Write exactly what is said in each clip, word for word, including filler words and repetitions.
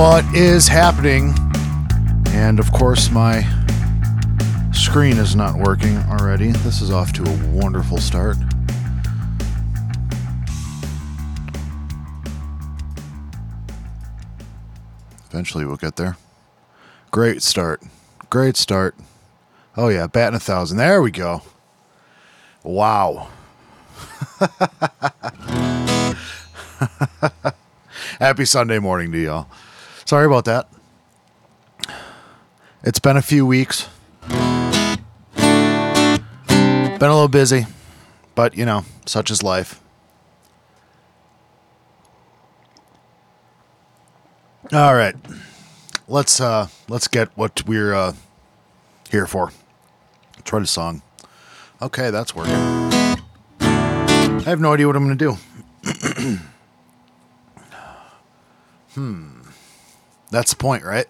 what is happening? And of course my screen is not working already. This is off to a wonderful start. Eventually we'll get there. Great start. Great start. Oh yeah, batting a thousand. There we go. Wow. Happy Sunday morning to y'all. Sorry about that. It's been a few weeks. Been a little busy, but you know, such is life. All right. Let's uh let's get what we're uh here for. Try the song. Okay, that's working. I have no idea what I'm going to do. Hmm. That's the point, right?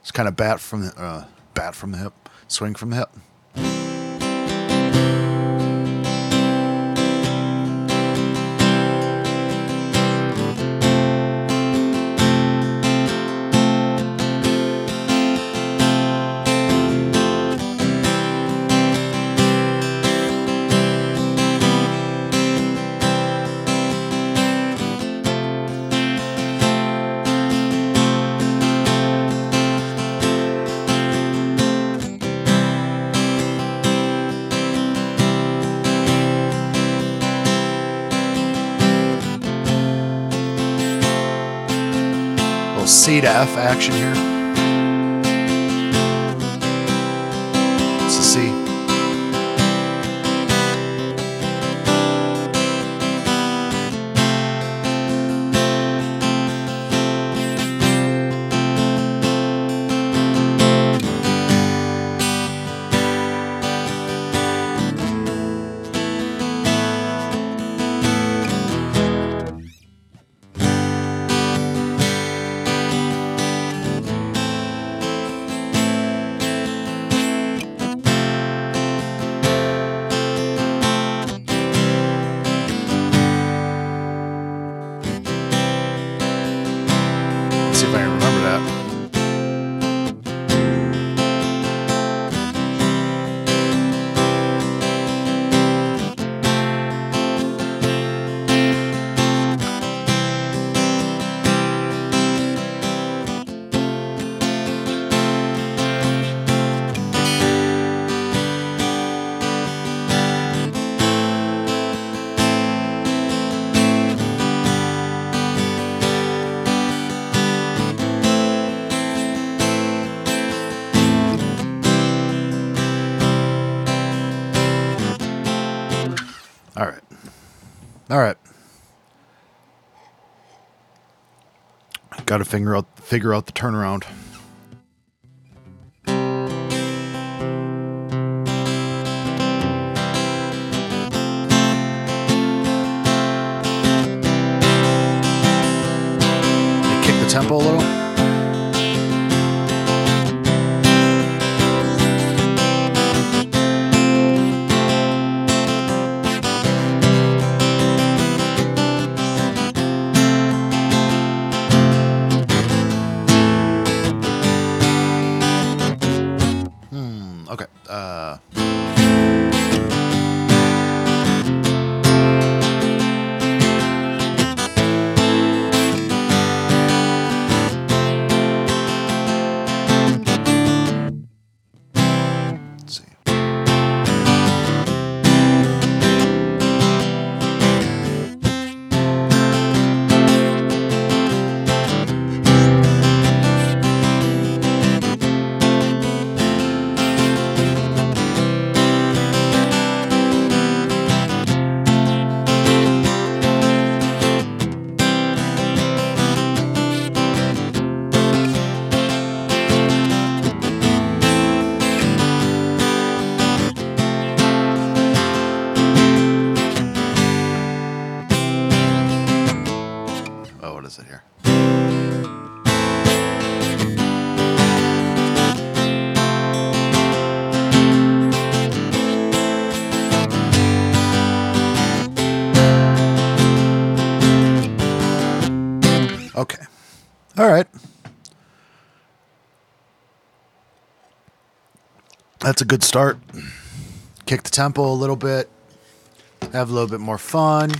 It's kind of bat from the uh, bat from the hip, swing from the hip. C to F action here. It's a C. All right, got to figure out figure out the turnaround. I kick the tempo a little. All right. That's a good start. Kick the tempo a little bit. Have a little bit more fun.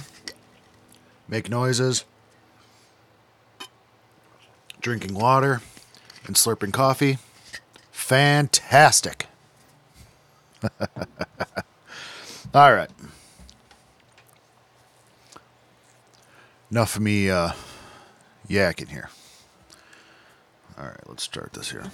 Make noises. Drinking water and slurping coffee. Fantastic. All right. Enough of me uh, yakking here. All right, let's start this here.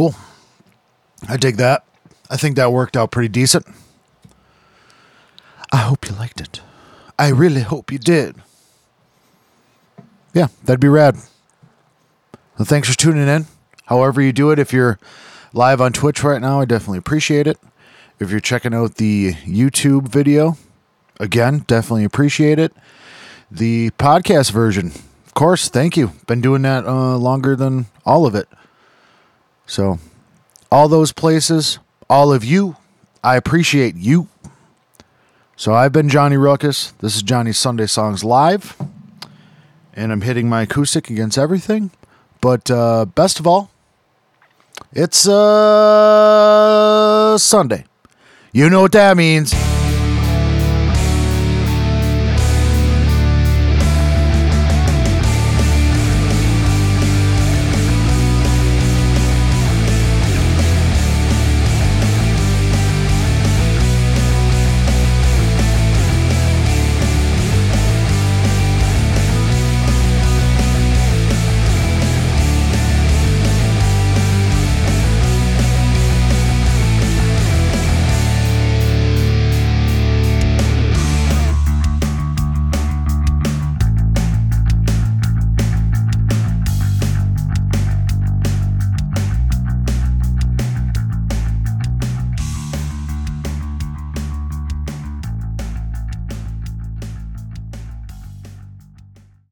cool. I dig that. I think that worked out pretty decent. I hope you liked it. I really hope you did. Yeah, that'd be rad. Well, thanks for tuning in. However you do it, if you're live on Twitch right now, I definitely appreciate it. If you're checking out the YouTube video, again, definitely appreciate it. The podcast version, of course, thank you. Been doing that uh, longer than all of it. So, all those places, all of you, I appreciate you. So, I've been Johnny Ruckus. This is Johnny's Sunday Songs Live. And I'm hitting my acoustic against everything. But uh, best of all, it's uh, Sunday. You know what that means.